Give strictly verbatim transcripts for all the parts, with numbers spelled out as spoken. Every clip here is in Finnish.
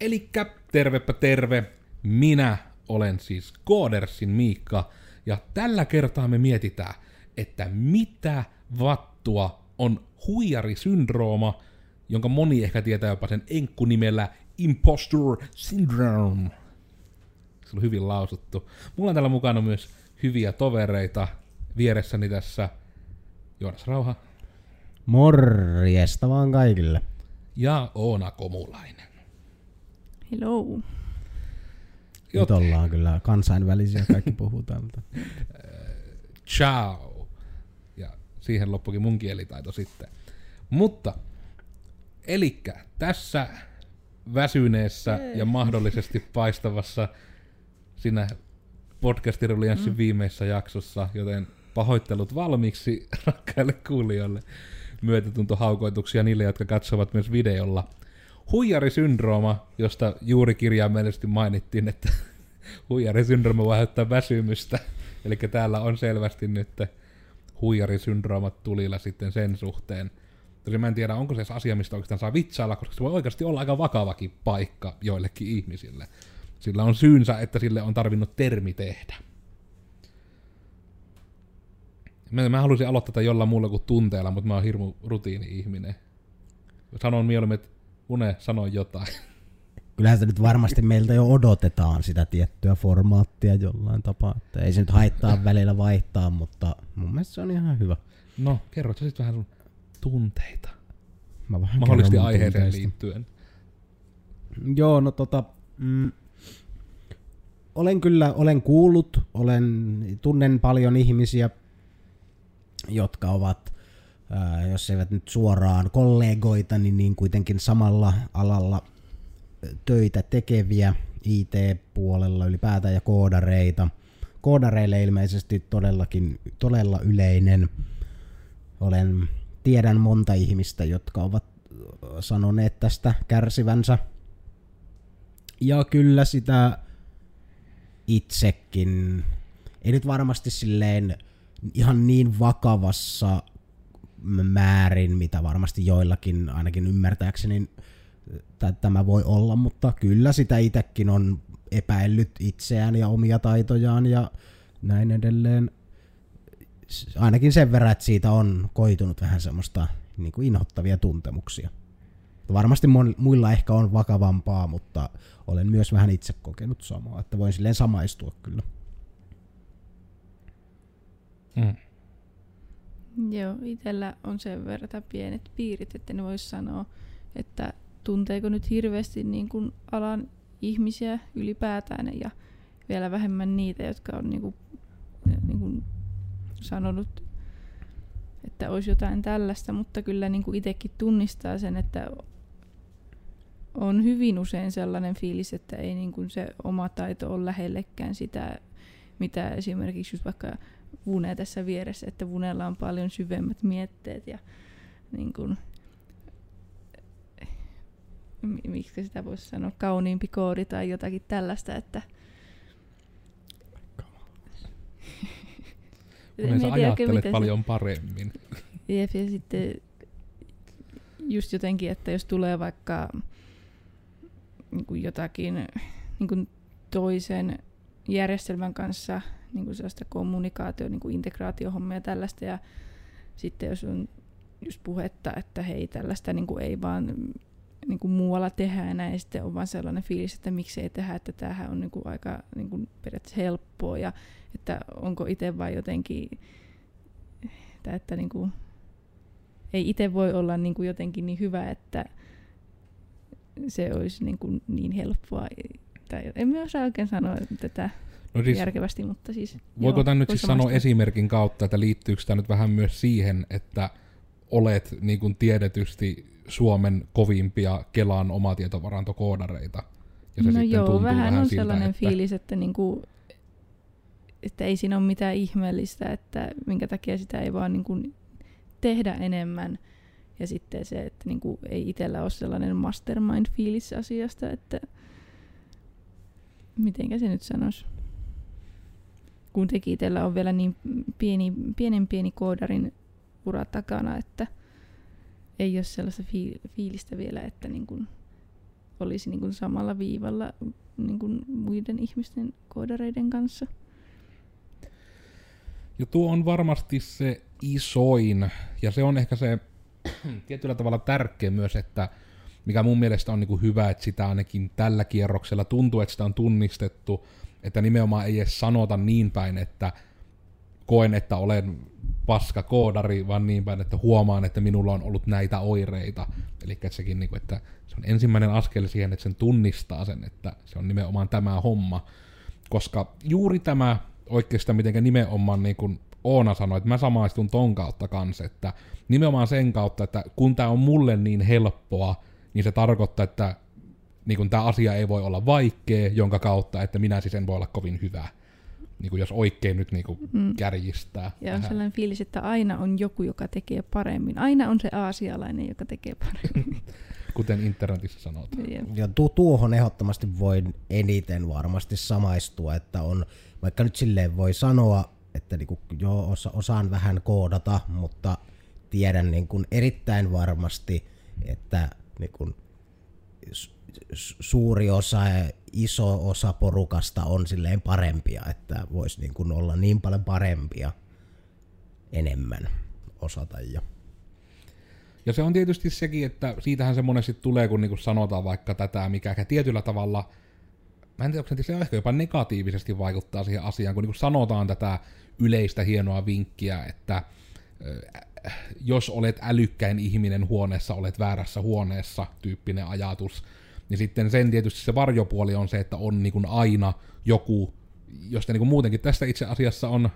Elikkä tervepä terve, minä olen siis Koodersin Miikka, ja tällä kertaa me mietitään, että mitä vattua on huijarisyndrooma, jonka moni ehkä tietää jopa sen enkkunimellä Impostor Syndrome. Se on hyvin lausuttu. Mulla on täällä mukana myös hyviä tovereita vieressäni tässä. Joonas Rauha. Morjesta vaan kaikille. Ja Oona Komulainen. Hello. Joten. Nyt ollaan kyllä kansainvälisiä, kaikki puhutaan. Mutta. Ciao. Ja siihen loppukin mun kielitaito sitten. Mutta, elikkä tässä väsyneessä Ei. ja mahdollisesti paistavassa siinä podcastirulianssin mm. viimeisessä jaksossa, joten pahoittelut valmiiksi rakkaille kuulijoille. Myötätuntohaukoituksia niille, jotka katsovat myös videolla. Huijarisyndrooma, josta juuri kirjaimellisesti mainittiin, että huijarisyndrooma vaiheuttaa väsymystä. Eli täällä on selvästi nyt huijarisyndroomat tulilla sitten sen suhteen. Tosin mä en tiedä, onko se edes asia, mistä oikeastaan saa vitsailla, koska se voi oikeasti olla aika vakavakin paikka joillekin ihmisille. Sillä on syynsä, että sille on tarvinnut termi tehdä. Mä, mä halusin aloittaa jollain muulla kuin tunteella, mutta mä oon hirmu rutiini-ihminen. Sanon mieluummin, että Une, sano jotain. Kyllähän se nyt varmasti meiltä jo odotetaan sitä tiettyä formaattia jollain tapaa. Että ei se nyt haittaa välillä vaihtaa, mutta mun mielestä se on ihan hyvä. No, kerrot sä sit vähän sun tunteita. Mä vähän mahdollisesti aiheeseen tunteista liittyen. Joo, no tota... Mm. Olen kyllä, olen kuullut, olen, tunnen paljon ihmisiä, jotka ovat, äh, jos eivät nyt suoraan kollegoita, niin, niin kuitenkin samalla alalla töitä tekeviä I T-puolella ylipäätään ja koodareita. Koodareille ilmeisesti todellakin todella yleinen. Olen, tiedän monta ihmistä, jotka ovat sanoneet tästä kärsivänsä. Ja kyllä sitä itsekin, ei nyt varmasti silleen ihan niin vakavassa määrin, mitä varmasti joillakin ainakin ymmärtääkseni tämä voi olla, mutta kyllä sitä itsekin on epäillyt itseään ja omia taitojaan ja näin edelleen. Ainakin sen verran, että siitä on koitunut vähän semmoista niin kuin inhottavia tuntemuksia. Varmasti muilla ehkä on vakavampaa, mutta olen myös vähän itse kokenut samaa, että voin silleen samaistua kyllä. Mm. Joo, itsellä on sen verran pienet piirit, että ne voisi sanoa, että tunteeko nyt hirveästi niin kuin alan ihmisiä ylipäätään ja vielä vähemmän niitä, jotka on niin kuin, niin kuin sanonut, että olisi jotain tällaista, mutta kyllä niin kuin itsekin tunnistaa sen, että on hyvin usein sellainen fiilis, että ei niin kuin se oma taito ole lähellekään sitä, mitä esimerkiksi just vaikka Vune tässä vieressä, että Vunella on paljon syvemmät mietteet ja niin kuin, miksi sitä voisi sanoa, kauniimpi koodi tai jotakin tällaista, että kun sä ajattelet paljon se... paremmin. Jep, ja sitten just jotenkin, että jos tulee vaikka niin kuin jotakin niin kuin toisen järjestelmän kanssa niin kuin sellaista kommunikaatio, niin kuin integraatiohommia ja tällaista, ja sitten jos on just puhetta, että hei, tällaista niin kuin ei vaan niin kuin muualla tehdä enää, ja sitten on vaan sellainen fiilis, että miksi ei tehdä, että tämähän on niin kuin aika niin kuin periaatteessa helppoa, ja että onko itse vaan jotenkin, tai että niin kuin, ei itse voi olla niin kuin jotenkin niin hyvä, että se olisi niin kuin niin helppoa, tai en mä osaa oikein sanoa tätä. No siis, järkevästi, mutta siis... Voiko joo, tämän nyt siis sanoa esimerkin kautta, että liittyykö tämä nyt vähän myös siihen, että olet niin kuin tiedetysti Suomen kovimpia Kelan omatietovarantokoodareita? Ja se no sitten joo, tuntuu vähän, vähän on siltä, sellainen että... fiilis, että, niin kuin, että ei siinä ole mitään ihmeellistä, että minkä takia sitä ei vaan niin kuin tehdä enemmän. Ja sitten se, että niin kuin ei itsellä ole sellainen mastermind-fiilis asiasta, että mitenkä se nyt sanoisi? Kun teki itsellä on vielä niin pieni, pienen pieni koodarin ura takana, että ei ole sellaista fiilistä vielä, että niin kuin olisi niin kuin samalla viivalla niin kuin muiden ihmisten koodareiden kanssa. Ja tuo on varmasti se isoin, ja se on ehkä se tietyllä tavalla tärkeä myös, että mikä mun mielestä on niin kuin hyvä, että sitä ainakin tällä kierroksella tuntuu, että sitä on tunnistettu, että nimenomaan ei edes sanota niin päin, että koen, että olen paska koodari, vaan niin päin, että huomaan, että minulla on ollut näitä oireita. Eli sekin, niin kuin, että se on ensimmäinen askel siihen, että sen tunnistaa sen, että se on nimenomaan tämä homma. Koska juuri tämä oikeastaan miten nimenomaan, niin kuin Oona sanoi, että mä samaistun ton kautta kanssa, että nimenomaan sen kautta, että kun tää on mulle niin helppoa, niin se tarkoittaa, että niin tämä asia ei voi olla vaikea, jonka kautta, että minä siis en voi olla kovin hyvä, niin jos oikein nyt niin mm. kärjistää. Ja on sellainen fiilis, että aina on joku, joka tekee paremmin. Aina on se aasialainen, joka tekee paremmin. Kuten internetissä sanotaan. Yeah. Ja tu- tuohon ehdottomasti voi eniten varmasti samaistua, että on, vaikka nyt silleen voi sanoa, että niin kuin, joo, osa, osaan vähän koodata, mutta tiedän niin kuin erittäin varmasti, että niin kuin suuri osa ja iso osa porukasta on silleen parempia, että voisi niin kuin olla niin paljon parempia enemmän osata. Ja, ja se on tietysti sekin, että siitähän se monesti tulee, kun niin kuin sanotaan vaikka tätä, mikä tietyllä tavalla, mä en tiedä, onko se ehkä jopa negatiivisesti vaikuttaa siihen asiaan, kun niin kuin sanotaan tätä yleistä hienoa vinkkiä, että jos olet älykkäin ihminen huoneessa, olet väärässä huoneessa, tyyppinen ajatus. Niin sitten sen tietysti se varjopuoli on se, että on niin kuin aina joku, josta niin kuin muutenkin tästä itse asiassa on,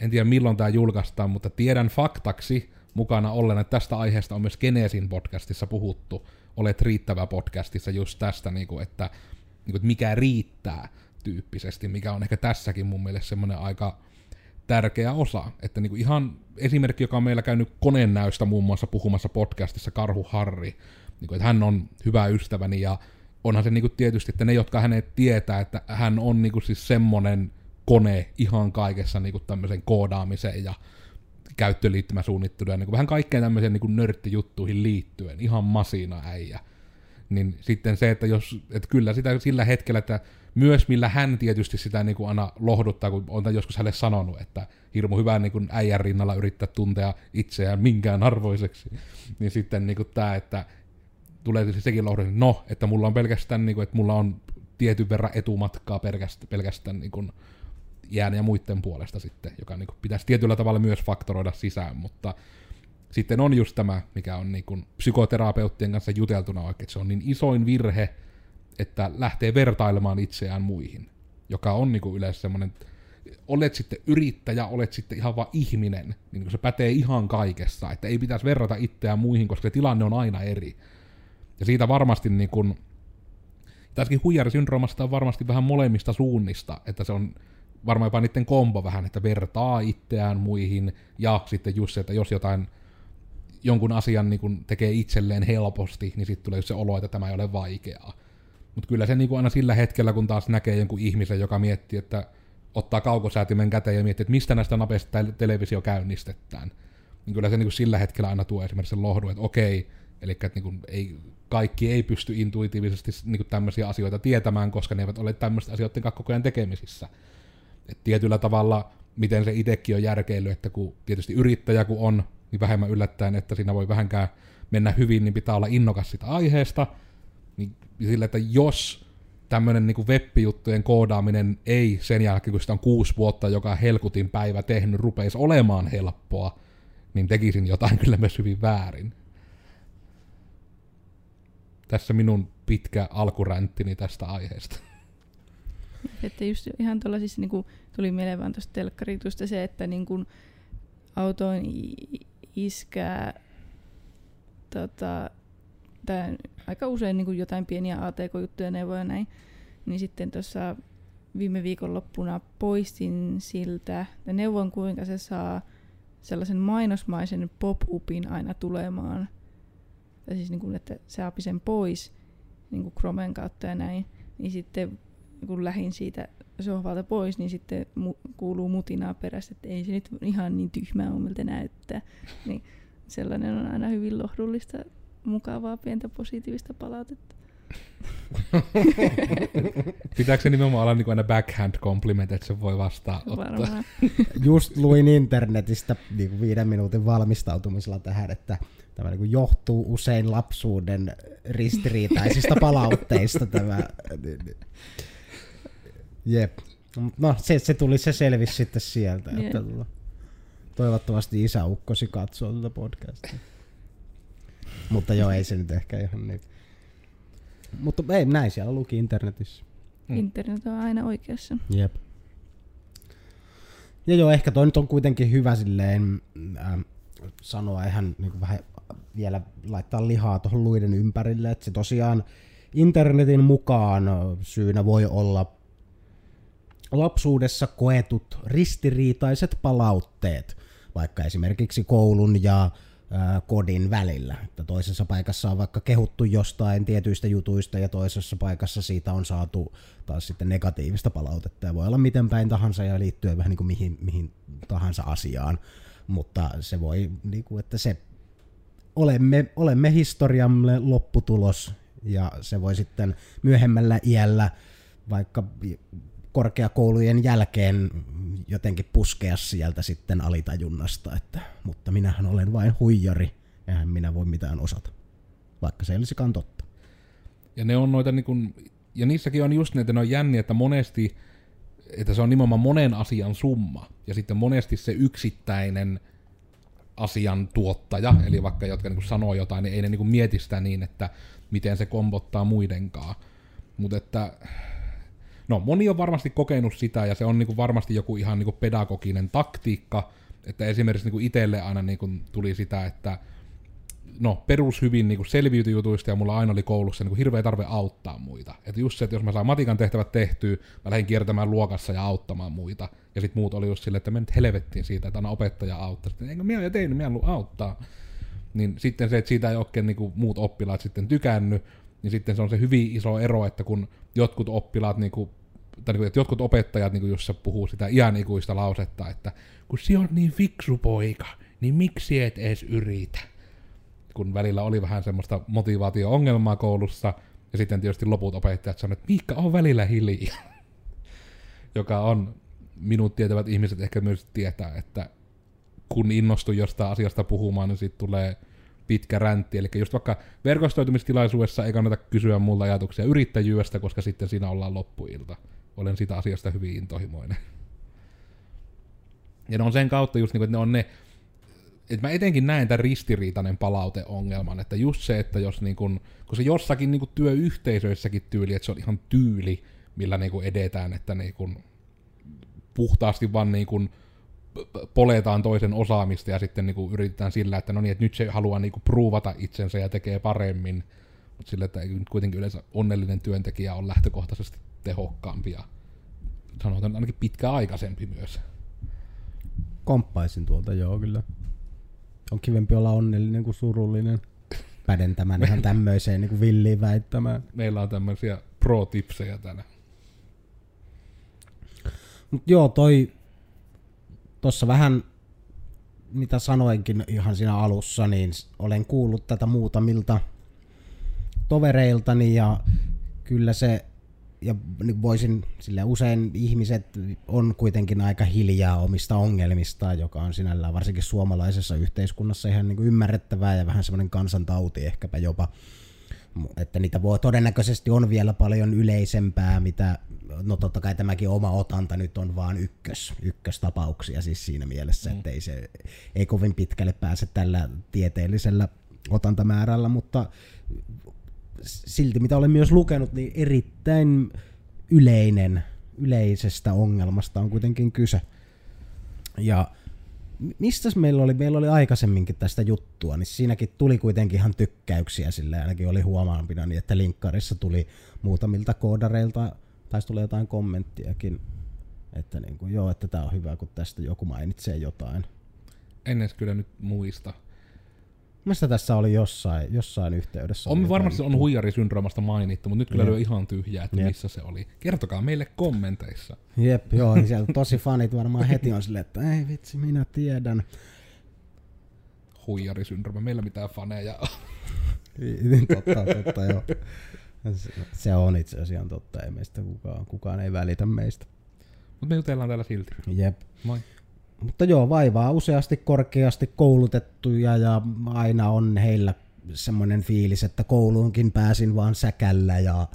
en tiedä milloin tämä julkaistaan, mutta tiedän faktaksi mukana ollen, että tästä aiheesta on myös Genesin podcastissa puhuttu, Olet riittävä podcastissa just tästä, niin kuin, että, niin kuin, että mikä riittää tyyppisesti, mikä on ehkä tässäkin mun mielestä semmoinen aika tärkeä osa, että niinku ihan esimerkki, joka on meillä käynyt konennäystä muun muassa puhumassa podcastissa, Karhu Harri, niinku, että hän on hyvä ystäväni ja onhan se niinku tietysti, että ne, jotka hänet tietää, että hän on niinku siis semmonen kone ihan kaikessa niinku tämmöisen koodaamiseen ja käyttöliittymäsuunnitteluun ja niinku vähän kaikkeen tämmöiseen niinku nörttijuttuihin liittyen, ihan masina äijä. Niin sitten se, että jos, että kyllä sitä sillä hetkellä, että myös millä hän tietysti sitä niin kuin aina lohduttaa, kun on joskus hänelle sanonut, että hirmu hyvää niin kuin äijän rinnalla yrittää tuntea itseään minkään arvoiseksi, niin sitten niin kuin tämä, että tulee tietysti sekin lohdus, no, että mulla on pelkästään, niin kuin, että mulla on tietyn verran etumatkaa pelkästään, pelkästään niin kuin iän ja muiden puolesta sitten, joka niin kuin pitäisi tietyllä tavalla myös faktoroida sisään, mutta sitten on just tämä, mikä on niin kuin psykoterapeuttien kanssa juteltuna oikein, se on niin isoin virhe, että lähtee vertailemaan itseään muihin, joka on niin kuin yleensä semmoinen, olet sitten yrittäjä, olet sitten ihan vaan ihminen, niin se pätee ihan kaikessa, että ei pitäisi verrata itseään muihin, koska tilanne on aina eri. Ja siitä varmasti, niin kuin, tässäkin huijarisyndroomasta on varmasti vähän molemmista suunnista, että se on varmaan jopa niiden kombo vähän, että vertaa itseään muihin, ja sitten just se, että jos jotain jonkun asian niin kun tekee itselleen helposti, niin sitten tulee se olo, että tämä ei ole vaikeaa. Mutta kyllä se niin kuin aina sillä hetkellä, kun taas näkee jonkun ihmisen, joka miettii, että ottaa kaukosäätimen käteen ja miettii, että mistä näistä napeista televisio käynnistetään, niin kyllä se niin kuin sillä hetkellä aina tuo esimerkiksi sen lohdun, että okei, eli että niin kuin ei, kaikki ei pysty intuitiivisesti niin kuin tämmöisiä asioita tietämään, koska ne eivät ole tämmöisten asioiden kanssa koko ajan tekemisissä. Et tietyllä tavalla, miten se itsekin on järkeillyt, että kun tietysti yrittäjä kun on, niin vähemmän yllättäen, että siinä voi vähänkään mennä hyvin, niin pitää olla innokas sitä aiheesta, niin sillä, että jos tämmöinen niin kuin web-juttujen koodaaminen ei sen jälkeen, kun sitä on kuusi vuotta, joka helkutin päivä tehnyt, rupeisi olemaan helppoa, niin tekisin jotain kyllä myös hyvin väärin. Tässä minun pitkä alkuränttini tästä aiheesta. Että just ihan tuolla siis niin kuin tuli mieleen vaan tuosta telkkaritusta se, että niin kuin autoon iskää tota, tää, aika usein niin kuin jotain pieniä A T K-juttuja, neuvoja näin, niin sitten tuossa viime viikonloppuna poistin siltä, ja neuvon kuinka se saa sellaisen mainosmaisen pop-upin aina tulemaan, tai siis niin kuin, että saapi sen pois niin kuin Chromen kautta ja näin, niin sitten kun lähdin siitä sohvalta pois, niin sitten mu- kuuluu mutinaa perästä, että ei se nyt ihan niin tyhmää on, miltä näyttää. Niin sellainen on aina hyvin lohdullista mukavaa pientä positiivista palautetta. Pitääkö se nimenomaan olla niin aina backhand compliment, että se voi vastaan ottaa? Just luin internetistä niin viiden minuutin valmistautumisella tähän, että tämä niin johtuu usein lapsuuden ristiriitaisista palautteista. Tämä. Jep. No se, se tuli, se selvisi sitten sieltä. Jep. Että toivottavasti isäukkosi katsoo tätä podcastia. Mutta joo, ei se nyt ehkä ihan niin. Mutta ei, näin siellä luki internetissä. Mm. Internet on aina oikeassa. Jep. Ja joo, ehkä toi nyt on kuitenkin hyvä silleen äh, sanoa ihan niin vähän vielä laittaa lihaa tuohon luiden ympärille, että se tosiaan internetin mukaan syynä voi olla lapsuudessa koetut ristiriitaiset palautteet, vaikka esimerkiksi koulun ja kodin välillä. Että toisessa paikassa on vaikka kehuttu jostain tietyistä jutuista ja toisessa paikassa siitä on saatu taas sitten negatiivista palautetta. Ja voi olla miten päin tahansa ja liittyä vähän niin kuin mihin, mihin tahansa asiaan. Mutta se voi, niin kuin, että se olemme, olemme historiamme lopputulos ja se voi sitten myöhemmällä iällä vaikka korkeakoulujen jälkeen jotenkin puskea sieltä sitten alitajunnasta, että mutta minähän olen vain huijari, eihän minä voi mitään osata, vaikka se ei olisikaan totta. Ja ne on noita, niin kun, ja niissäkin on just ne, että ne on jänniä, että monesti, että se on nimenomaan monen asian summa, ja sitten monesti se yksittäinen asiantuottaja, eli vaikka jotka niin kun sanoo jotain, niin ei ne niin kun mieti sitä niin, että miten se kombottaa muidenkaan, mutta että no, moni on varmasti kokenut sitä, ja se on niinku varmasti joku ihan niinku pedagoginen taktiikka, että esimerkiksi niinku itselle aina niinku tuli sitä, että no, perushyvin niinku selviytyi jutuista, ja mulla aina oli koulussa niinku hirveä tarve auttaa muita. Että just se, että jos mä saan matikan tehtävät tehtyä, mä lähdin kiertämään luokassa ja auttamaan muita, ja sit muut oli just silleen, että mä nyt helvettiin siitä, että aina opettaja auttaa. Sitten, enkä mä ole tehnyt, mä en ollut auttaa. Niin sitten se, että siitä ei oikein niinku muut oppilaat sitten tykännyt, niin sitten se on se hyvin iso ero, että kun jotkut oppilaat niinku tai että jotkut opettajat, niin jossa puhuu sitä iänikuista lausetta, että kun sinä olet niin fiksu poika, niin miksi et edes yritä? Kun välillä oli vähän semmoista motivaatio-ongelmaa koulussa, ja sitten tietysti loput opettajat sanoivat, että Miikka on välillä hiljaa. Joka on, minut tietävät ihmiset ehkä myös tietää, että kun innostun jostain asiasta puhumaan, niin sitten tulee pitkä räntti. Eli just vaikka verkostoitumistilaisuudessa ei kannata kysyä multa ajatuksia yrittäjyydestä, koska sitten siinä ollaan loppuilta. Olen siitä asiasta hyvin intohimoinen. Ja ne on sen kautta just niin kuin, että ne on ne, että mä etenkin näen tämän ristiriitainen palauteongelman, että just se, että jos niin kuin, kun se jossakin niin kuin työyhteisöissäkin tyyli, että se on ihan tyyli, millä niin kuin edetään, että niin kuin puhtaasti vaan niin kuin poletaan toisen osaamista ja sitten niin kuin yritetään sillä, että no niin, että nyt se haluaa niin kuin pruuvata itsensä ja tekee paremmin, mutta sillä, että kuitenkin yleensä onnellinen työntekijä on lähtökohtaisesti tehokkaampi ja sanotaan ainakin pitkäaikaisempi myös. Komppaisin tuolta, joo kyllä. On kivempi olla onnellinen kuin surullinen. Päden tämän ihan tämmöiseen niin kuin villiin väittämään. Meillä on tämmöisiä pro-tipsejä tänään. Mut joo, toi tossa vähän mitä sanoinkin ihan siinä alussa, niin olen kuullut tätä muutamilta tovereiltani ja kyllä se ja voisin, sillä usein ihmiset on kuitenkin aika hiljaa omista ongelmistaan, joka on sinällään varsinkin suomalaisessa yhteiskunnassa ihan niin kuin ymmärrettävää ja vähän semmoinen kansantauti ehkäpä jopa, että niitä voi, todennäköisesti on vielä paljon yleisempää, mitä, no totta kai tämäkin oma otanta nyt on vaan ykkös, ykköstapauksia siis siinä mielessä, mm. että ei, se, ei kovin pitkälle pääse tällä tieteellisellä otantamäärällä, mutta silti, mitä olen myös lukenut, niin erittäin yleinen, yleisestä ongelmasta on kuitenkin kyse. Ja mistäs meillä oli? Meillä oli aikaisemminkin tästä juttua, niin siinäkin tuli kuitenkin ihan tykkäyksiä, sillä ainakin oli huomaanpina, niin että Linkkarissa tuli muutamilta koodareilta, taisi tulla jotain kommenttiakin, että niin kuin, joo, että tämä on hyvä, kun tästä joku mainitsee jotain. En edes kyllä nyt muista. Mielestäni tässä oli jossain, jossain yhteydessä. On varmasti on huijarisyndroomasta mainittu, mutta nyt kyllä lyö ihan tyhjää, että Jep. missä se oli. Kertokaa meille kommenteissa. Jep, joo, niin sieltä tosi fanit varmaan heti on silleen, että ei vitsi, minä tiedän. Huijarisyndrooma, meillä mitään faneja on. totta, totta joo. Se on itse asiassa totta, ei meistä kukaan, kukaan ei välitä meistä. Mutta me jutellaan täällä silti. Jep. Moi. Mutta joo, vaivaa useasti korkeasti koulutettuja ja aina on heillä semmoinen fiilis, että kouluunkin pääsin vaan säkällä ja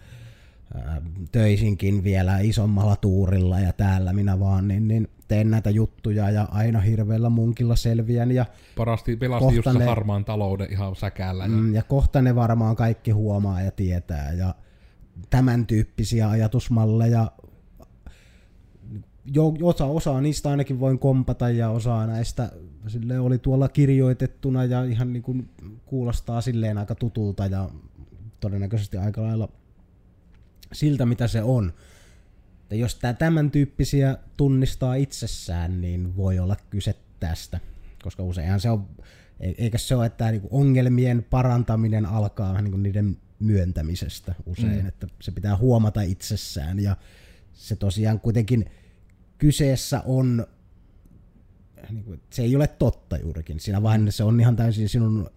ää, töisinkin vielä isommalla tuurilla ja täällä minä vaan niin, niin teen näitä juttuja ja aina hirveällä munkilla selviän. Ja parasti pelasti just ne, harmaan talouden ihan säkällä. Ja, ja kohta ne varmaan kaikki huomaa ja tietää ja tämän tyyppisiä ajatusmalleja. Jo, osa, osa niistä ainakin voin kompata ja osa näistä sille oli tuolla kirjoitettuna ja ihan niin kuin kuulostaa silleen aika tutulta ja todennäköisesti aika lailla siltä mitä se on. Ja jos tämän tyyppisiä tunnistaa itsessään, niin voi olla kyse tästä, koska useinhan se on, eikä se ole, että ongelmien parantaminen alkaa niiden myöntämisestä usein, mm. että se pitää huomata itsessään ja se tosiaan kuitenkin kyseessä on, niin kuin, se ei ole totta juurikin siinä vaan se on ihan täysin sinun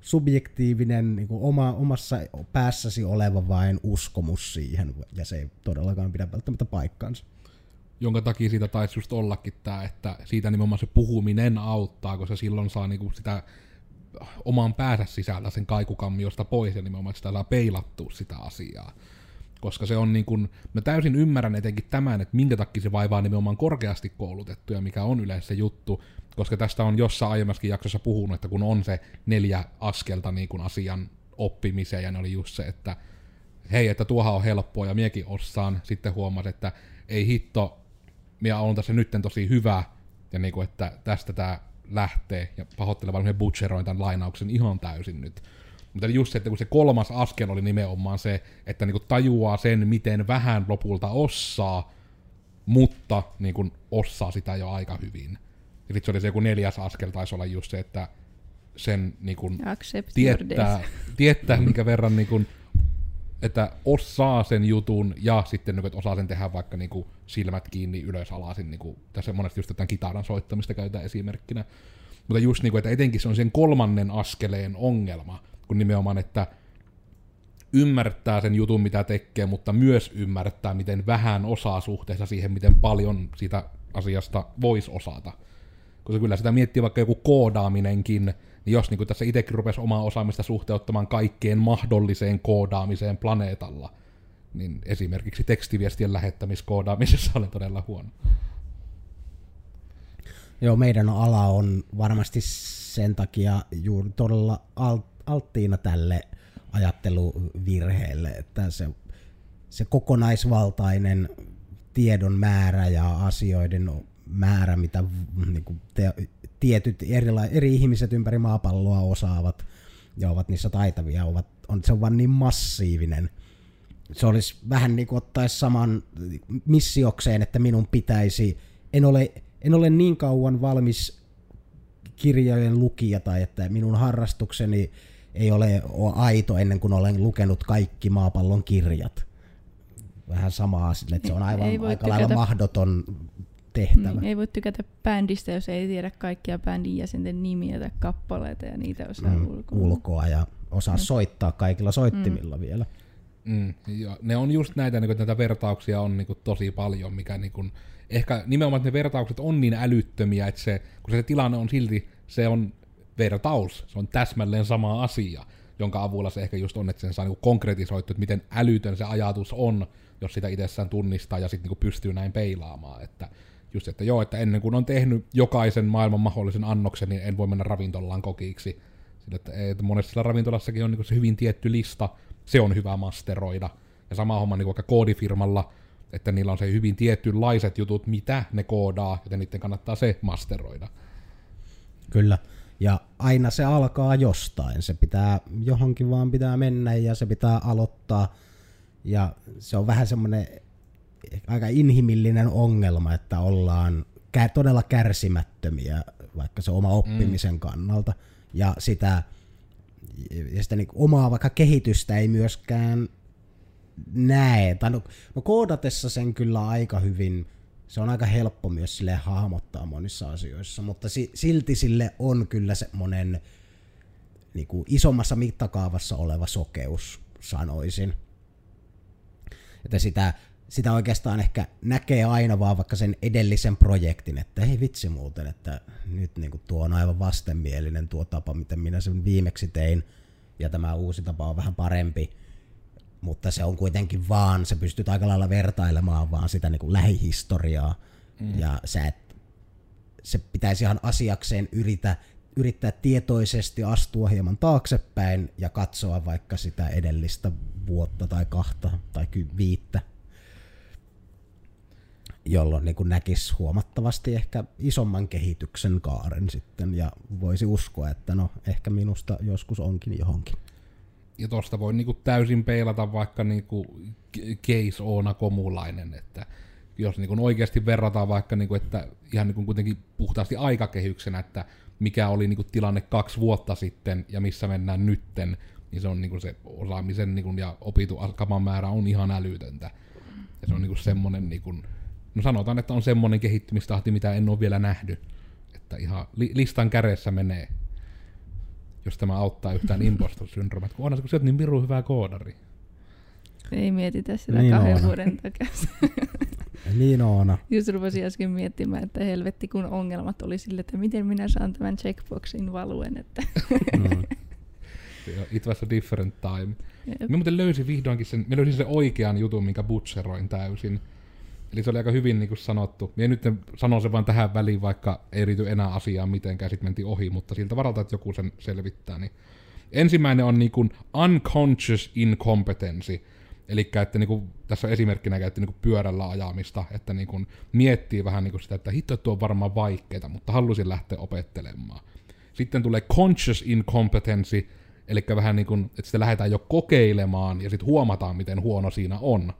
subjektiivinen, niin kuin oma, omassa päässäsi oleva vain uskomus siihen, ja se ei todellakaan pidä välttämättä paikkaansa. Jonka takia siitä taisi just ollakin tämä, että siitä nimenomaan se puhuminen auttaa, koska silloin saa niin kuin sitä oman päänsä sisällä sen kaikukammiosta pois, ja nimenomaan sitä saa peilattua sitä asiaa. Koska se on niin kuin, mä täysin ymmärrän etenkin tämän, että minkä takia se vaivaa nimenomaan korkeasti koulutettuja, mikä on yleensä se juttu, koska tästä on jossain aiemmassakin jaksossa puhunut, että kun on se neljä askelta niin kuin asian oppimiseen, ja ne oli just se, että hei, että tuohan on helppoa, ja miekin osaan, sitten huomasin, että ei hitto, minä olen tässä nytten tosi hyvä, ja niin kuin, että tästä tämä lähtee, ja pahoittelevan, että butcheroin tämän lainauksen ihan täysin nyt. Mutta just se, että kun se kolmas askel oli nimenomaan se, että niinku tajuaa sen, miten vähän lopulta osaa, mutta niinku osaa sitä jo aika hyvin. Ja sit se oli se joku neljäs askel, taisi olla just se, että sen niinku tietää, tietää minkä verran, niinku, että osaa sen jutun ja sitten niinku, että osaa sen tehdä vaikka niinku silmät kiinni ylös alasin. Niinku, tässä monesti just tämän kitaran soittamista käytetään esimerkkinä. Mutta just niinku, että etenkin se on sen kolmannen askeleen ongelma, kun nimenomaan, että ymmärtää sen jutun, mitä tekee, mutta myös ymmärtää, miten vähän osaa suhteessa siihen, miten paljon siitä asiasta voisi osata. Koska kyllä sitä miettii vaikka joku koodaaminenkin, niin jos niin kuin tässä itsekin rupesi omaa osaamista suhteuttamaan kaikkeen mahdolliseen koodaamiseen planeetalla, niin esimerkiksi tekstiviestien lähettämiskoodaamisessa olen todella huono. Joo, meidän ala on varmasti sen takia juuri todella alt. alttiina tälle ajatteluvirheelle, että se, se kokonaisvaltainen tiedon määrä ja asioiden määrä, mitä niin kuin te, tietyt erila- eri ihmiset ympäri maapalloa osaavat ja ovat niissä taitavia, ovat, on, se on vaan niin massiivinen. Se olisi vähän niin kuin ottaisi saman missiokseen, että minun pitäisi, en ole, en ole niin kauan valmis kirjojen lukija tai että minun harrastukseni ei ole aito ennen kuin olen lukenut kaikki maapallon kirjat. Vähän samaa sille, että se on aivan aika tykätä, lailla mahdoton tehtävä. Niin, ei voi tykätä bändistä, jos ei tiedä kaikkia bändin jäsenten nimiä tai kappaleita ja niitä osaa mm, ulkoa. ulkoa. Ja osaa mm. soittaa kaikilla soittimilla mm. vielä. Mm, ja ne on just näitä, niin kun näitä vertauksia on niin kun tosi paljon, mikä niin kun, ehkä nimenomaan ne vertaukset on niin älyttömiä, että se, kun se tilanne on silti, se on vertaus, se on täsmälleen sama asia, jonka avulla se ehkä just on, että sen saa niin konkretisoittu, että miten älytön se ajatus on, jos sitä itsessään tunnistaa ja sitten niin pystyy näin peilaamaan. Että just, että joo, että ennen kuin on tehnyt jokaisen maailman mahdollisen annoksen, niin en voi mennä ravintolaan kokiksi. Sillä, että, että monessa ravintolassakin on niin se hyvin tietty lista, se on hyvä masteroida. Ja sama homma niin vaikka koodifirmalla, että niillä on se hyvin tietynlaiset jutut, mitä ne koodaa, joten niiden kannattaa se masteroida. Kyllä, ja aina se alkaa jostain. Se pitää johonkin vaan pitää mennä ja se pitää aloittaa. Ja se on vähän semmoinen aika inhimillinen ongelma, että ollaan todella kärsimättömiä, vaikka se oma oppimisen mm. kannalta. Ja sitä, ja sitä niin omaa vaikka kehitystä ei myöskään näe. No, no koodatessa sen kyllä aika hyvin, se on aika helppo myös sille hahmottaa monissa asioissa, mutta si, silti sille on kyllä semmoinen niin kuin isommassa mittakaavassa oleva sokeus, sanoisin. Että sitä, sitä oikeastaan ehkä näkee aina vaan vaikka sen edellisen projektin, että hei vitsi muuten, että nyt niin kuin tuo on aivan vastenmielinen tuo tapa, miten minä sen viimeksi tein, ja tämä uusi tapa on vähän parempi, mutta se on kuitenkin vaan, se pystyt aika lailla vertailemaan vaan sitä niin kuin lähihistoriaa, mm. ja sä et, se pitäisi ihan asiakseen yritä, yrittää tietoisesti astua hieman taaksepäin ja katsoa vaikka sitä edellistä vuotta tai kahta tai viittä, jolloin niin kuin näkisi huomattavasti ehkä isomman kehityksen kaaren sitten ja voisi uskoa, että no ehkä minusta joskus onkin johonkin. Ja tuosta voi niin kuin täysin peilata vaikka niin kuin case Oona Komulainen, että jos niin kuin oikeasti verrataan vaikka, niin kuin, että ihan niin kuin kuitenkin puhtaasti aikakehyksenä, että mikä oli niin kuin tilanne kaksi vuotta sitten ja missä mennään nytten, niin se on niin kuin se osaamisen niin kuin, ja opitun alkaman määrä on ihan älytöntä. Ja se on niin kuin semmoinen, niin kuin, no sanotaan, että on semmoinen kehittymistahti, mitä en ole vielä nähnyt, että ihan li- listan kärjessä menee, jos tämä auttaa yhtään impostor syndromea. Kun onhan se, kun sä oot niin pirun hyvää koodari. Ei mietitä sitä niin kahden Oona. Vuoden takaisin. Niin Oona. Just rupesin äsken miettimään, että helvetti kun ongelmat oli sille, että miten minä saan tämän checkboxin valuen. Että mm. It was a different time. Yep. Mä muuten löysin vihdoinkin sen, mä löysin sen oikean jutun, minkä butcheroin täysin. Eli se oli aika hyvin niin kuin sanottu. Ja nyt sanon sen vaan tähän väliin, vaikka ei riity enää asiaan mitenkään, sit mentiin ohi, mutta siltä varalta, että joku sen selvittää. Niin. Ensimmäinen on niin kuin unconscious incompetence. Elikkä, että niinku, tässä on esimerkkinä käytetty niinku pyörällä ajamista, että niinku miettii vähän niinku sitä, että hitto, tuo on varmaan vaikeeta, mutta halusin lähteä opettelemaan. Sitten tulee conscious incompetence, elikkä vähän niinku, että sitä lähdetään jo kokeilemaan ja sitten huomataan, miten huono siinä on.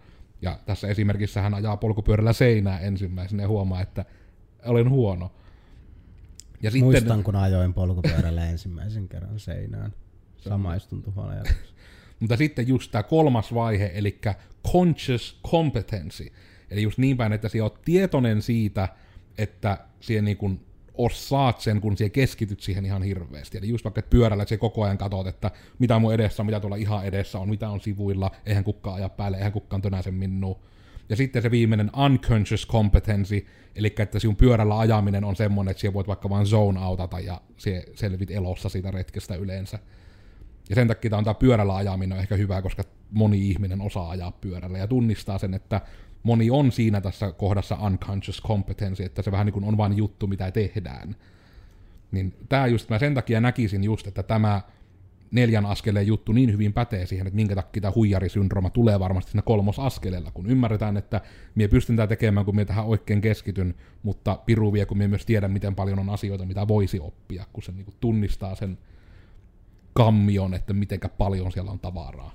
Ja tässä esimerkissä hän ajaa polkupyörällä seinää ensimmäisenä ja huomaa, että olen huono. Ja sitten muistan, kun ajoin polkupyörällä ensimmäisen kerran seinään. Samaistun tuohon ajatukseen. Mutta sitten just tämä kolmas vaihe, eli conscious competency. Eli just niin päin, että sinä olet tietoinen siitä, että sinä niin osaat sen, kun sinä keskityt siihen ihan hirveästi. Eli just vaikka pyörällä, että sinä koko ajan katsot, että mitä mun edessä on, mitä tuolla ihan edessä on, mitä on sivuilla, eihän kukaan aja päälle, eihän kukaan tönäse minua. Ja sitten se viimeinen unconscious competency, eli että sinun pyörällä ajaminen on semmoinen, että sinä voit vaikka vaan zone outata ja sinä selvit elossa siitä retkestä yleensä. Ja sen takia tämä pyörällä ajaminen on ehkä hyvä, koska moni ihminen osaa ajaa pyörällä ja tunnistaa sen, että moni on siinä tässä kohdassa unconscious competence, että se vähän niin kuin on vain juttu, mitä tehdään. Niin tämä just, mä sen takia näkisin just, että tämä neljän askeleen juttu niin hyvin pätee siihen, että minkä takia tämä huijarisyndrooma tulee varmasti siinä kolmosaskeleella, kun ymmärretään, että mie pystyn tää tekemään, kun mie tähän oikein keskityn, mutta piru vie, kun mie myös tiedän, miten paljon on asioita, mitä voisi oppia, kun se niin kuin tunnistaa sen kammion, että mitenkä paljon siellä on tavaraa.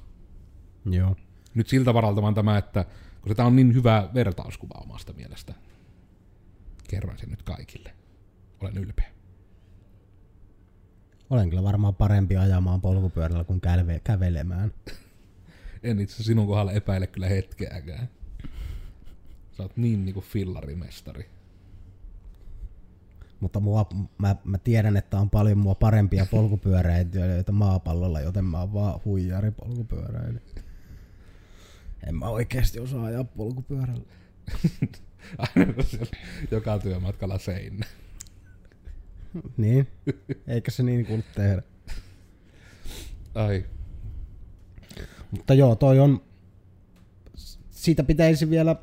Joo. Nyt siltä varalta vaan tämä, että koska tämä on niin hyvä vertauskuva omasta mielestä. Kerron sen nyt kaikille. Olen ylpeä. Olen kyllä varmaan parempi ajamaan polkupyörällä kuin käve- kävelemään. En itse sinun kohdalla epäile kyllä hetkeäkään. Sä oot niin niinku fillarimestari. Mutta mua, mä, mä tiedän, että on paljon mua parempia polkupyöräilijöitä maapallolla, joten mä oon vaan huijari polkupyöräilijä. En mä oikeesti osaa ajaa polkupyörällä. Aina joka työmatkalla seinä. Niin, eikä se niin kuulu tehdä. Ai. Mutta joo, toi on, siitä pitäisi vielä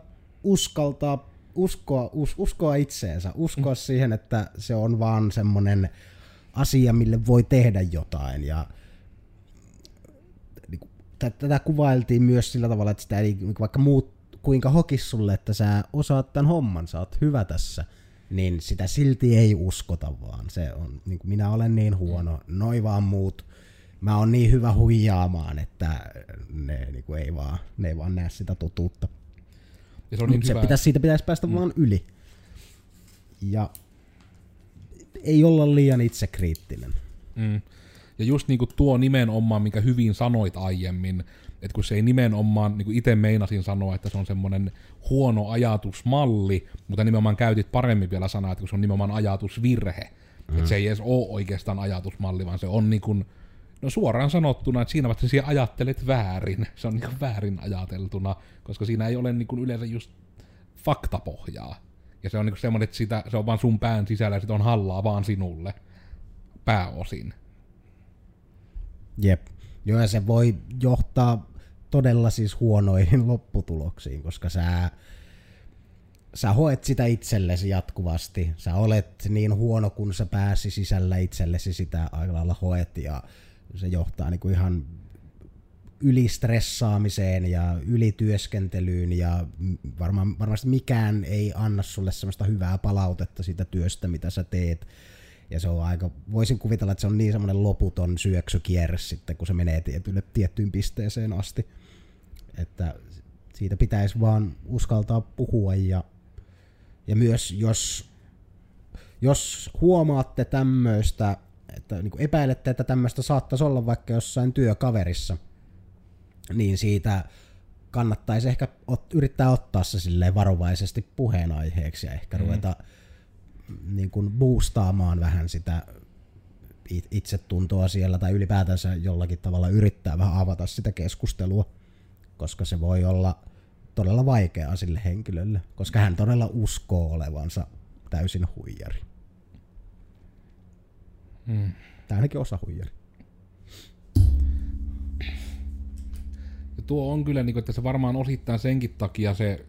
uskaltaa Uskoa, us, uskoa itseensä, uskoa mm. siihen, että se on vaan semmoinen asia, mille voi tehdä jotain. Ja tätä kuvailtiin myös sillä tavalla, että sitä ei, vaikka muut kuinka hokis sulle, että sä osaat tämän homman, sä oot hyvä tässä, niin sitä silti ei uskota vaan. Se on, niin kuin minä olen niin huono, noi vaan muut, mä oon niin hyvä huijaamaan, että ne, niin kuin ei vaan, ne ei vaan näe sitä totuutta. Ja se on niin se pitäisi, siitä pitäisi päästä mm. vaan yli. Ja ei olla liian itsekriittinen. Mm. Ja just niinku tuo nimenomaan, mikä hyvin sanoit aiemmin, että kun se ei nimenomaan, niinku itse meinasin sanoa, että se on semmoinen huono ajatusmalli, mutta nimenomaan käytit paremmin vielä sanaa, että kun se on nimenomaan ajatusvirhe. Mm. Että se ei edes ole oikeastaan ajatusmalli, vaan se on niinku No suoraan sanottuna, että siinä vaiheessa sinä ajattelet väärin. Se on niin kuin väärin ajateltuna, koska siinä ei ole niin kuin yleensä just faktapohjaa. Ja se on niin kuin semmoinen, että sitä, se on vaan sun pään sisällä ja sit on hallaa vaan sinulle pääosin. Jep. Joo, ja se voi johtaa todella siis huonoihin lopputuloksiin, koska sä, sä hoet sitä itsellesi jatkuvasti. Sä olet niin huono, kun sä pääsi sisällä itsellesi sitä aika lailla hoet, ja se johtaa niinku ihan ylistressaamiseen ja ylityöskentelyyn, ja varmaan, varmasti mikään ei anna sulle semmoista hyvää palautetta siitä työstä, mitä sä teet. Ja se on aika, voisin kuvitella, että se on niin semmoinen loputon syöksykierre sitten, kun se menee tietylle, tiettyyn pisteeseen asti. Että siitä pitäisi vaan uskaltaa puhua, ja, ja myös jos, jos huomaatte tämmöistä, että niin kuin epäilette, että tämmöistä saattaisi olla vaikka jossain työkaverissa, niin siitä kannattaisi ehkä ot, yrittää ottaa se silleen varovaisesti puheenaiheeksi ja ehkä mm. ruveta niin kuin boostaamaan vähän sitä itsetuntoa siellä, tai ylipäätänsä jollakin tavalla yrittää vähän avata sitä keskustelua, koska se voi olla todella vaikeaa sille henkilölle, koska hän todella uskoo olevansa täysin huijari. Hmm. Tai ainakin osa huijari. Ja tuo on kyllä, että se varmaan osittain senkin takia se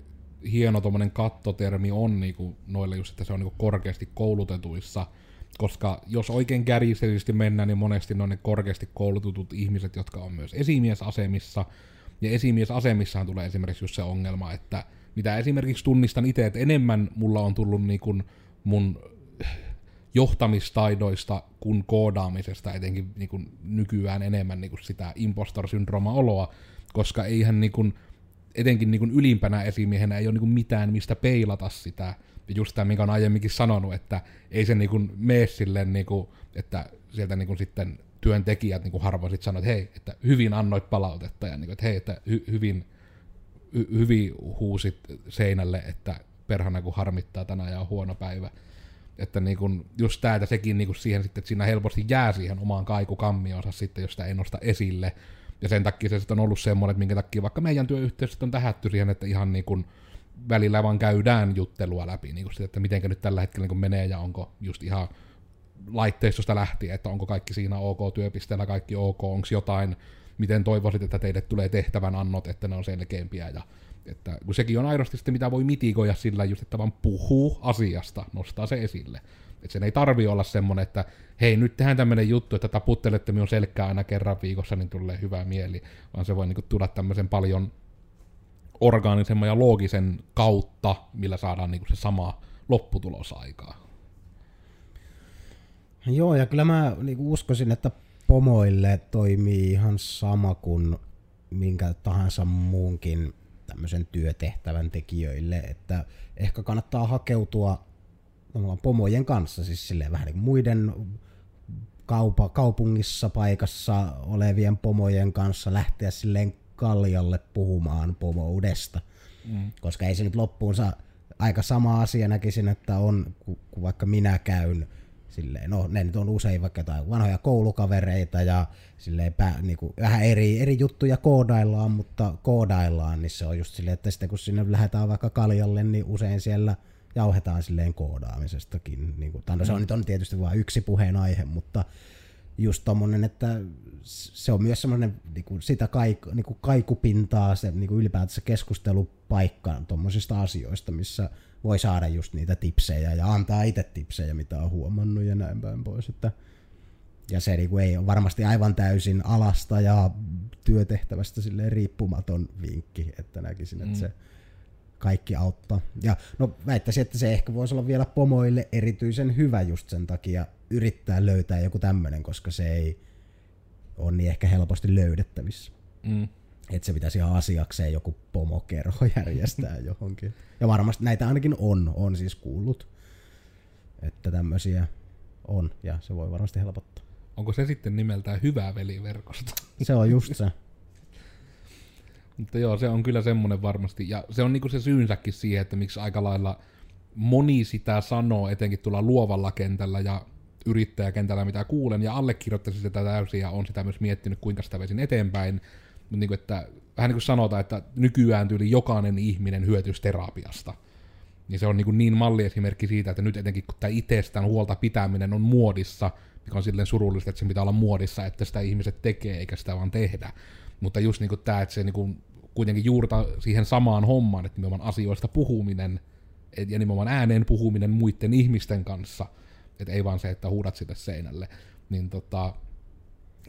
hieno tommonen kattotermi on niinku noille just, että se on niinku korkeasti koulutetuissa, koska jos oikein kärjisesti mennään, niin monesti ne on ne korkeasti koulutetut ihmiset, jotka on myös esimiesasemissa, ja esimiesasemissahan tulee esimerkiksi just se ongelma, että mitä esimerkiksi tunnistan itse, että enemmän mulla on tullut niinku mun johtamistaidoista kuin koodaamisesta, etenkin niinku nykyään enemmän niinku sitä impostor syndrooma oloa, koska eihän niinku etenkin niin kuin ylimpänä esimiehenä ei ole niin kuin mitään, mistä peilata sitä. Ja just tämä, minkä on aiemminkin sanonut, että ei se niin kuin mene silleen, niin kuin, että sieltä niin kuin sitten työntekijät niin kuin harvoin sitten sanoo, että hei, että hyvin annoit palautetta, ja niin kuin, että hei, että hy- hyvin, hy- hyvin huusit seinälle, että perhana kun harmittaa tänään ja on huono päivä. Että niin kuin just tämä, että sekin niin kuin siihen sitten, että siinä helposti jää siihen omaan kaikukammionsa sitten, jos sitä ei nosta esille. Ja sen takia se sitten on ollut semmoinen, että minkä takia vaikka meidän työyhteisöt on tähätty siihen, että ihan niin kuin välillä vaan käydään juttelua läpi, niin kuin sitä, että mitenkä nyt tällä hetkellä niin kuin menee ja onko just ihan laitteistosta lähtien, että onko kaikki siinä ok, työpisteellä kaikki ok, onko jotain, miten toivoisit, että teille tulee tehtävän annot, että ne on selkeämpiä. Ja että, kun sekin on aidosti sitten, mitä voi mitikoida sillä just, että vaan puhuu asiasta, nostaa se esille. Että sen ei tarvi olla semmoinen, että hei, nyt tehdään tämmöinen juttu, että taputtelette minun selkkää aina kerran viikossa, niin tulee hyvä mieli, vaan se voi niinku tulla tämmöisen paljon orgaanisemman ja loogisen kautta, millä saadaan niinku se sama lopputulos aikaa. Joo, ja kyllä mä niinku uskoisin, että pomoille toimii ihan sama kuin minkä tahansa muunkin tämmöisen työtehtävän tekijöille, että ehkä kannattaa hakeutua pomojen kanssa, siis silleen vähän niin kuin muiden kaupa, kaupungissa paikassa olevien pomojen kanssa lähteä silleen kaljalle puhumaan pomoudesta, mm. koska ei se nyt loppuunsa aika sama asia näkisin, että on, kun vaikka minä käyn silleen, no ne nyt on usein vaikka jotain vanhoja koulukavereita ja silleen pä, niin kuin, vähän eri, eri juttuja koodaillaan, mutta koodaillaan, niin se on just silleen, että sitten kun sinne lähdetään vaikka kaljalle, niin usein siellä jauhetaan silleen koodaamisestakin. Niin kuin, no se on, nyt on tietysti vain yksi puheenaihe, mutta just tommonen, että se on myös semmoinen niin kuin sitä kaiku, niin kuin kaikupintaa, se niin kuin ylipäätänsä keskustelupaikkaan tommosista asioista, missä voi saada just niitä tipsejä ja antaa itse tipsejä, mitä on huomannut ja näin päin pois. Että, ja se niin kuin ei ole varmasti aivan täysin alasta ja työtehtävästä silleen riippumaton vinkki, että näkisin, että mm. se kaikki auttaa. Ja no väittäisin, että se ehkä voisi olla vielä pomoille erityisen hyvä just sen takia yrittää löytää joku tämmöinen, koska se ei ole niin ehkä helposti löydettävissä. Mm. Että se pitäisi ihan asiakseen joku pomokerho järjestää johonkin. Ja varmasti näitä ainakin on, on siis kuullut, että tämmöisiä on ja se voi varmasti helpottaa. Onko se sitten nimeltään hyvä veliverkosto? Se on just se. Mutta joo, se on kyllä semmoinen varmasti, ja se on niinku se syynsäkin siihen, että miksi aika lailla moni sitä sanoo, etenkin tuolla luovalla kentällä ja yrittäjäkentällä, mitä kuulen, ja allekirjoittaisin sitä täysin, ja olen sitä myös miettinyt, kuinka sitä veisin eteenpäin. Mutta niin kuin, että, vähän niin kuin sanotaan, että nykyään tyyli jokainen ihminen hyötyisi terapiasta. Niin se on niin kuin niin malliesimerkki siitä, että nyt etenkin kun tämä itsestään huolta pitäminen on muodissa, mikä on silleen surullista, että se pitää olla muodissa, että sitä ihmiset tekee, eikä sitä vaan tehdä. Mutta just niin kuin tämä, että se niin kuin kuitenkin juurtaa siihen samaan hommaan, että nimenomaan asioista puhuminen ja nimenomaan ääneen puhuminen muiden ihmisten kanssa, että ei vaan se, että huudat sitä seinälle, niin tota,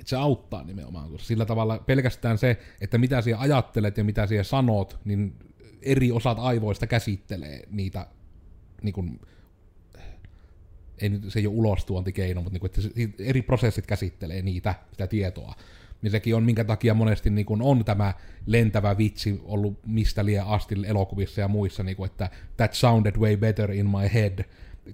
se auttaa nimenomaan. Sillä tavalla pelkästään se, että mitä siellä ajattelet ja mitä siellä sanot, niin eri osat aivoista käsittelee niitä, niin kuin, ei, se ei ole ulostuontikeino, mutta niin kuin, että eri prosessit käsittelee niitä, sitä tietoa. Niin sekin on, minkä takia monesti niin kun on tämä lentävä vitsi ollut mistä liian asti elokuvissa ja muissa, niin kun, että that sounded way better in my head,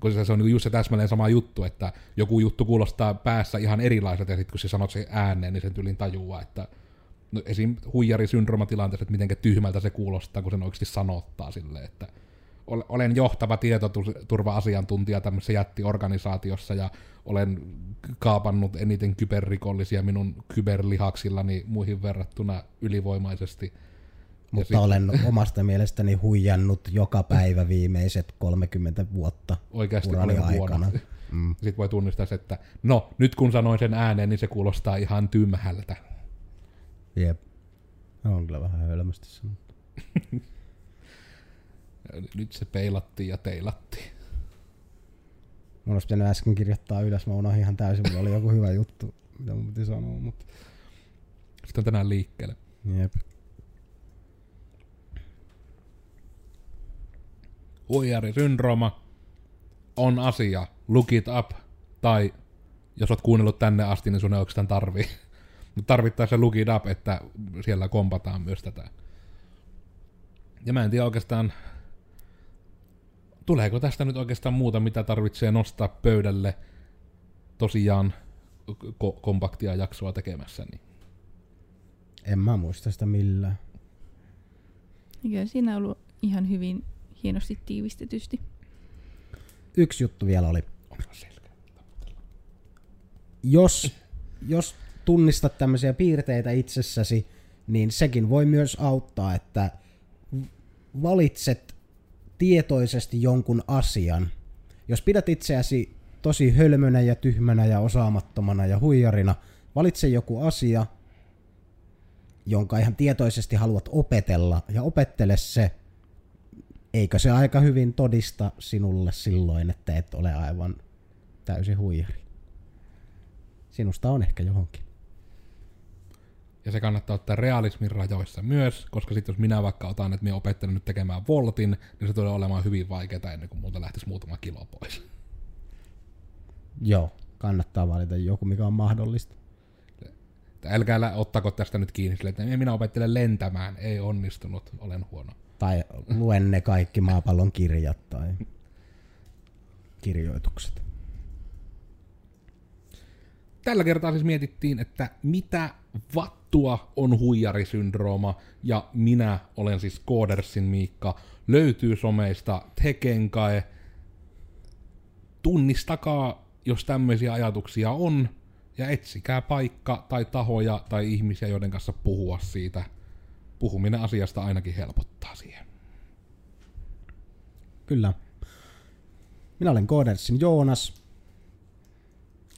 kun se on just se täsmälleen sama juttu, että joku juttu kuulostaa päässä ihan erilaiselta, ja sitten kun sä sanot sen ääneen, niin sen tyylin tajuaa, että no, esim. Huijarisyndroomatilanteessa, että miten tyhmältä se kuulostaa, kun sen oikeasti sanottaa silleen, että olen johtava tietoturva-asiantuntija tämmöisessä jättiorganisaatiossa, ja olen kaapannut eniten kyberrikollisia minun kyberlihaksillani muihin verrattuna ylivoimaisesti. Mutta sit... olen omasta mielestäni huijannut joka päivä viimeiset kolmekymmentä vuotta oikeasti urani aikana. Mm. Sitten voi tunnistaa se, että no, nyt kun sanoin sen ääneen, niin se kuulostaa ihan tymhältä. Jep. On kyllä vähän hölmästi sanottu. Nyt se peilattiin ja teilattiin. Mun olisi pitänyt äsken kirjoittaa ylös, mä unohdin ihan täysin, mulla oli joku hyvä juttu, mitä mun piti sanoa. Mutta... Sitten on tänään liikkeelle. Jep. Huijarisyndrooma on asia, look it up, tai jos oot kuunnellut tänne asti, niin sun ei oikeastaan tarvii. Mutta tarvittaessa look it up, että siellä kompataan myös tätä. Ja mä en tiedä oikeastaan, tuleeko tästä nyt oikeastaan muuta, mitä tarvitsee nostaa pöydälle tosiaan ko- kompaktia jaksoa tekemässä. Niin. En mä muista sitä millään. Kyllä siinä on ollut ihan hyvin hienosti tiivistetysti. Yksi juttu vielä oli. Jos, jos tunnistat tämmöisiä piirteitä itsessäsi, niin sekin voi myös auttaa, että valitset tietoisesti jonkun asian. Jos pidät itseäsi tosi hölmönä ja tyhmänä ja osaamattomana ja huijarina, valitse joku asia, jonka ihan tietoisesti haluat opetella, ja opettele se. Eikö se aika hyvin todista sinulle silloin, että et ole aivan täysin huijari? Sinusta on ehkä johonkin. Ja se kannattaa ottaa realismin rajoissa myös, koska sitten jos minä vaikka otan, että minä opettelen nyt tekemään voltin, niin se tulee olemaan hyvin vaikeaa ennen kuin multa lähtisi muutama kilo pois. Joo, kannattaa valita joku, mikä on mahdollista. Älkää ottako tästä nyt kiinni sille, että minä opettelen lentämään, ei onnistunut, olen huono. Tai luen ne kaikki maapallon kirjat tai kirjoitukset. Tällä kertaa siis mietittiin, että mitä vattua on huijarisyndrooma, ja minä olen siis Koodersin Miikka. Löytyy someista tekenkae. Tunnistakaa, jos tämmöisiä ajatuksia on, ja etsikää paikka tai tahoja tai ihmisiä, joiden kanssa puhua siitä. Puhuminen asiasta ainakin helpottaa siihen. Kyllä. Minä olen Koodersin Joonas.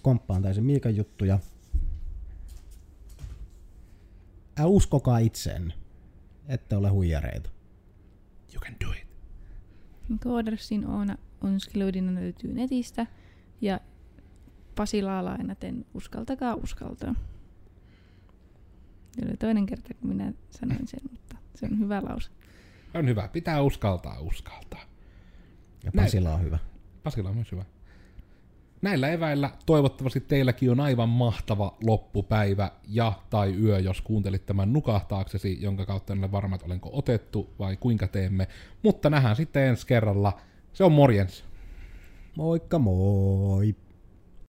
Komppaan täysin Miikan juttuja. Ää uskokaa itseen, ette ole huijareita. You can do it. Koodersin Oona Komulainen löytyy netistä, ja Pasilaa lainaten uskaltakaa uskaltaa. Se oli toinen kerta, kun minä sanoin sen, mutta se on hyvä lause. On hyvä. Pitää uskaltaa uskaltaa. Ja Pasila on hyvä. Pasila on myös hyvä. Näillä eväillä toivottavasti teilläkin on aivan mahtava loppupäivä ja tai yö, jos kuuntelit tämän nukahtaaksesi, jonka kautta en ole varma, että olenko otettu vai kuinka teemme. Mutta nähdään sitten ensi kerralla. Se on morjens. Moikka moi!